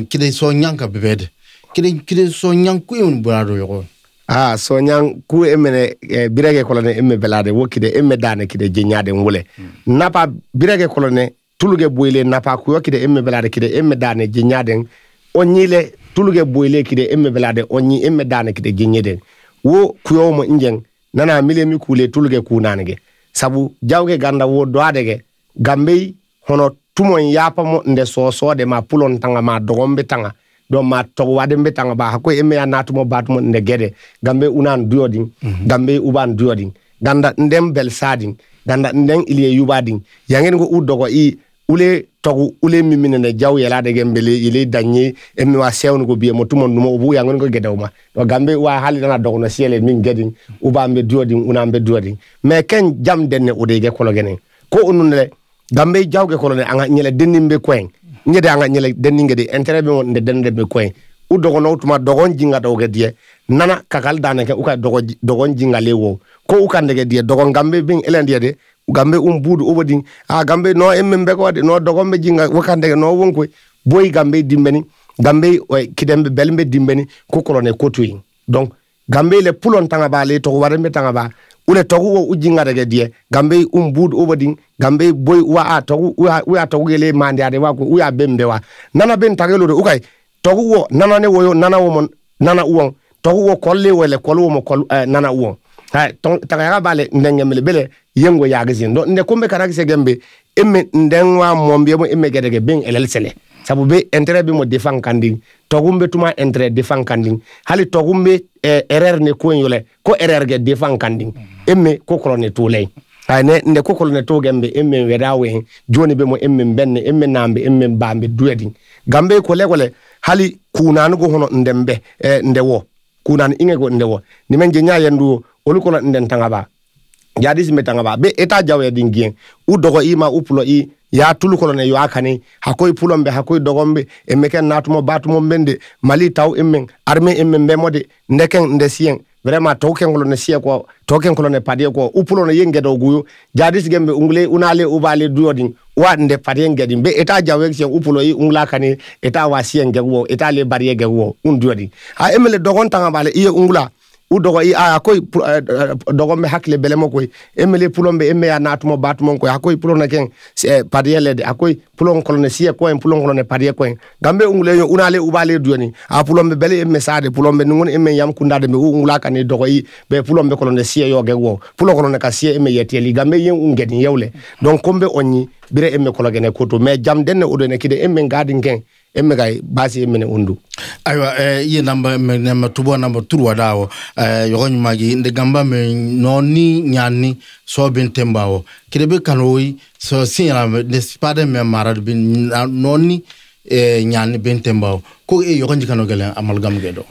kide so nyanka bebede. Kide so nyanku yon brado yo. Ah so nyanku emene birege kolone emme belade wokide emme dane kide jinyade wole. Napa birege kolone tuluge boile napa kuyo kide emme belade kide emme dane jinyaden onyile tuluge boile kide emme belade onyi emme dane kide jinyeden wo kuyo mo injen nana mile mi kule tuluge kunanege sabu jawge ganda wo doadege gambei hono tumon yapa mo nde sosode ma pulon tanga ma dogombe tanga do ma towade mbe tanga ba hakoy emme anatumo batumo nde gede gambe unan duyodin gambe uban duyodin ganda ndem bel sadin ganda ndeng ilie yubadin yangen go udogo i ule togu ule mimine ne jaw yelade gembele ile danye emmi wa sewnu go biye mo tumon dum obu yangon go gedawma do gambe wa hali dana dogno sele min gedin ubambe duodin unambe duodin me ken jam denne odege kolo genen ko onunle gambe jawge kolo ne anga nyele denimbe koen nyede anga nyele deninge de intérêt be wonde denimbe koen udogo no tuma dogon jinga dawge die nana kakal danake uka dogon jinga lewo ko ukandege die dogon gambe bin elendiye de gambe budu obodin a gambe no emmbe ko de no dogombe jinga wakandege no wonko boy gambe dimbeni gambe kidembe belmbe dimbeni ko kolone kotuin donc gambe le pulon tanga ba le to warembe tanga ba ule to wo ujinga dege die gambe budu obodin gambe boy wa a to wa to gele mandiade wa ko uya bembe wa nana ben tagelo de ukay to wo nana ne woyo nana womon nana uwon to wo kolle wele kolwo mo kol nana uwon hay tagara bale ndengemle bele yengo yagazin do nde kombe karagse gembe emme ndengwa mombe mo emme gedege ben elelsele sabu be intérêt bi mo defan kanding togumbe tuma intérêt defan kanding hali togumbe erreur ne ko yole ko erreur ge defan kanding emme ko kolone tulay hay ne nde ko kolone to gembe emme wedawe joni be mo emme benne emme nambe emme bambe duedin gambe ko lekole hali kunanugo hono ndembe ndewo kunan ingego ndewo ni menje nyaayendu olukona nden tangaba yadis metangaba be eta jawe dingien u dogo ima upulo i ya tulukolo ne yo akani hakoy pulombe hakoy dogombe e meken natumo batumo mbende mali taw emmen armée emmen be mode ndeken ndesien vraiment token kolone sie ko token kolone padie ko upulo no yengedo guyo yadis gembe ungule unale ubale duodin wande padie ngedin be eta jawe se upulo i ungla kani eta wasien gewo eta le barie gewo unduodin ha emele dogon tangaba le iye ungla udogo i akoy dogombe hakle belemo koy emele pulombe emme ya natumo batmon koy akoy pulona ken padiele de akoy pulon kolone sie koy pulon kolone padie koy gambe ungule yo unale ubale duoni a pulombe bele emme saade pulombe ngun emme yam kundade be ungula kan dogo i be pulombe kolone sie yo gewo pulon kolone ka sie emme yeteli gambe yen ungeni yewle donc kombe onni bire emme kologene koto me jam denne odone kide emme gadin ken emme gay basi emme ne undu aiwa ye namba tubo namba turwa dawo yogonyi magi inde gamba me noni nyani so bentembawo kirebe kanoi so sinra ne spade me marad bin noni nyani bentembawo ko e yogonyi kanogelen amalgam gedo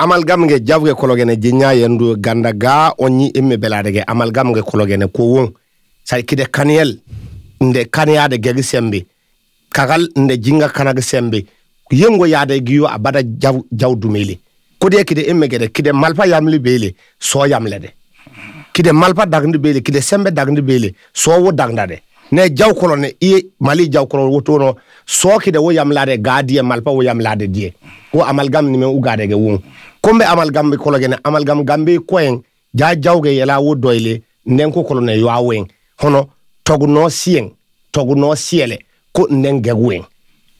amalgam nge javre kologene jinya yendu gandaga onyi emme beladege amalgam nge kologene ko won saykide kaniel nde kaniyade gegi sembe kagal nde jinga kanaga sembe yengo yade giyo abada jawdumeli kode kide emme gede kide malpa yamli bele so yamlede kide malpa dagndi bele kide sembe dagndi bele so wo dagndade ne jaw kolone e mali jaw kolon wotono so kide wo yamlade gaadiye malpa wo yamlade die ko amalgam ni me ugadege won kombe amalgam be kologene amalgam gambe koen ja jawge yela wo doyle nenko kolone yawen hono togno sien togno siele ko nenge wen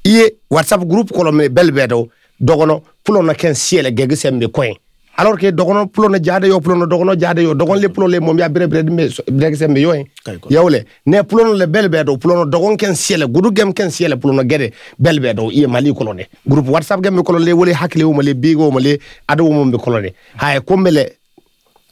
e whatsapp group kolome belbedo dogono pulona ken siele gege sembe koen alors que dogono pulona jade yo pulona dogono jade yo dogon le pulole mom ya brebre de gege sembe yo yawle ne pulona le belbedo pulona dogon ken siele gudu gem ken siele pulona gede belbedo e mali kolone group whatsapp gem kolole wole hakle o male bigo male adawo mom be kolone hay kombele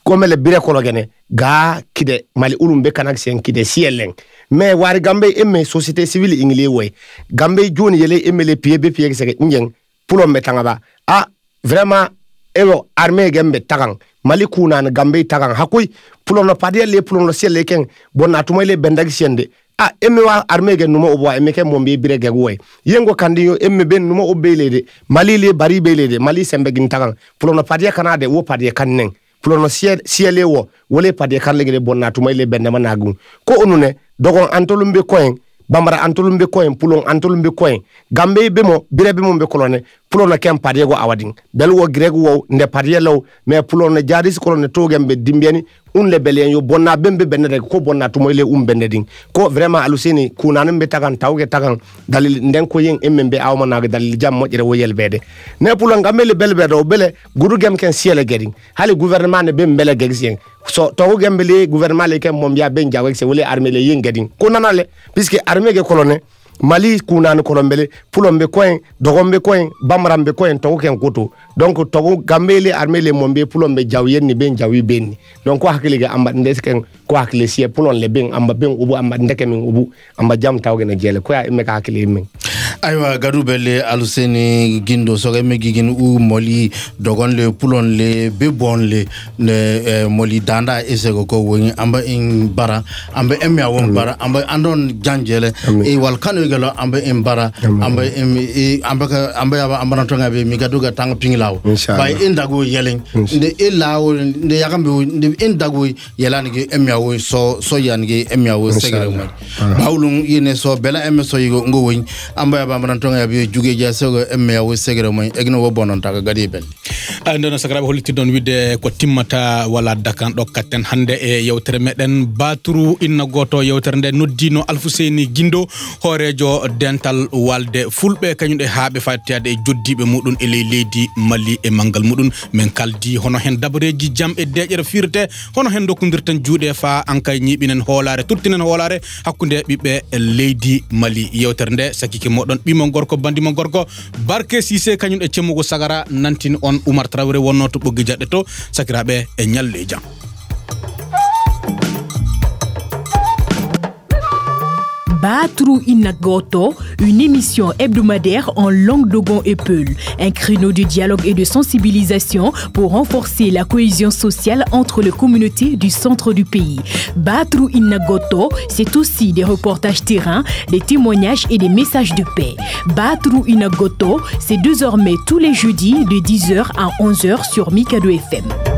komele bire kologene ga kide mali ulumbe kanak sen kide sieleng mais wari gambe emme société civile inglé way gambe joni yele emme le pied sege ngeng pulombe tangaba ah vraiment ewo armée gambe tagang mali kunan gambe tagang hakoy pulono padie le pulono siele ken bonatuma le bendag siende ah emme wa armée gen numo obwa emme ken mombe bire geg way yengo kandiyo emme ben numo obelede mali le bari belede mali sembe gin tagang pulono padie kanade wo padie kannen pulano siele wo wole pade karlegere bonnatuma ile bendama nagum ko onune dogon antolumbe koen bambara antolumbe koen pulon antolumbe koen gambe bemo birebe mumbe kolone pulona kem pade go awadin belwo greg wo nde pade law me pulona jadis kolone togembe dimbiani unle belen yo bonna bembe benere ko bonnatuma ile bendedin ko vraiment alusini kunanambe tagan tawge tagan dalil ndenko yen emmbe awma naga dalil jam modjere wo yelbede ne pulon gamele belbedo bele gudu gem ken siele gedin hali gouvernement ne bembele gegsen so to gembele gouvernement le kem mom ya ben jawek se wole armée le yen gedin kunanale puisque armée ge kolone mali kunan kolombele pulombe koen dogombe koen bamrambe koen to ken goto donc to gambele armele mombe pulombe jawyenni ben jawi benni donc hakile ga amba ndesken ko hakile sie pulon le ben amba ben ubu amba ndekemin ubu amba jam tawgena jele ko ya emeka hakile min aywa garubele aluseni gindo soge megigin u moli dogon le pulon le bebon le moli danda esego ko woni amba in bara amba emya won bara amba andon janjele e wal kanu gelo amba in bara amba em amba na tonga be migaduga tang pinglaw by indago yelling de elaw de yakambe de indago yelangi emya wo so yangi emya wo segere mo bawlung yene so bela emso yigo ngo woni amba bamrantonga bi juge jaso emya wo segere mo egno wo bonon taka gadibel ando no sagraba holiti don widde ko timmata wala dakan do katten hande e yewtere meden baturu inna goto yewtere den noddino Alfousseyni Guindo horejo dental walde fulbe kanyunde haabe fattade joddibe mudun e leydi Mali e mangal mudun men kaldi hono hen dabareji jam e deejere firte hono hen dokkondirten juude fa ankay nyibinen holare turtinen holare hakkunde bibbe e leydi Mali yewtere de sakiki modon bimo gorko bandimo gorko barke Cissé kanyunde cemugo sagara nantin on Oumar Traoré wonno to boggi jadde to sakirabe e nyalle jam Batrou Inagoto, une émission hebdomadaire en langue dogon et peul, un créneau de dialogue et de sensibilisation pour renforcer la cohésion sociale entre les communautés du centre du pays. Batrou Inagoto, c'est aussi des reportages terrain, des témoignages et des messages de paix. Batrou Inagoto, c'est désormais tous les jeudis de 10h à 11h sur Mikado FM.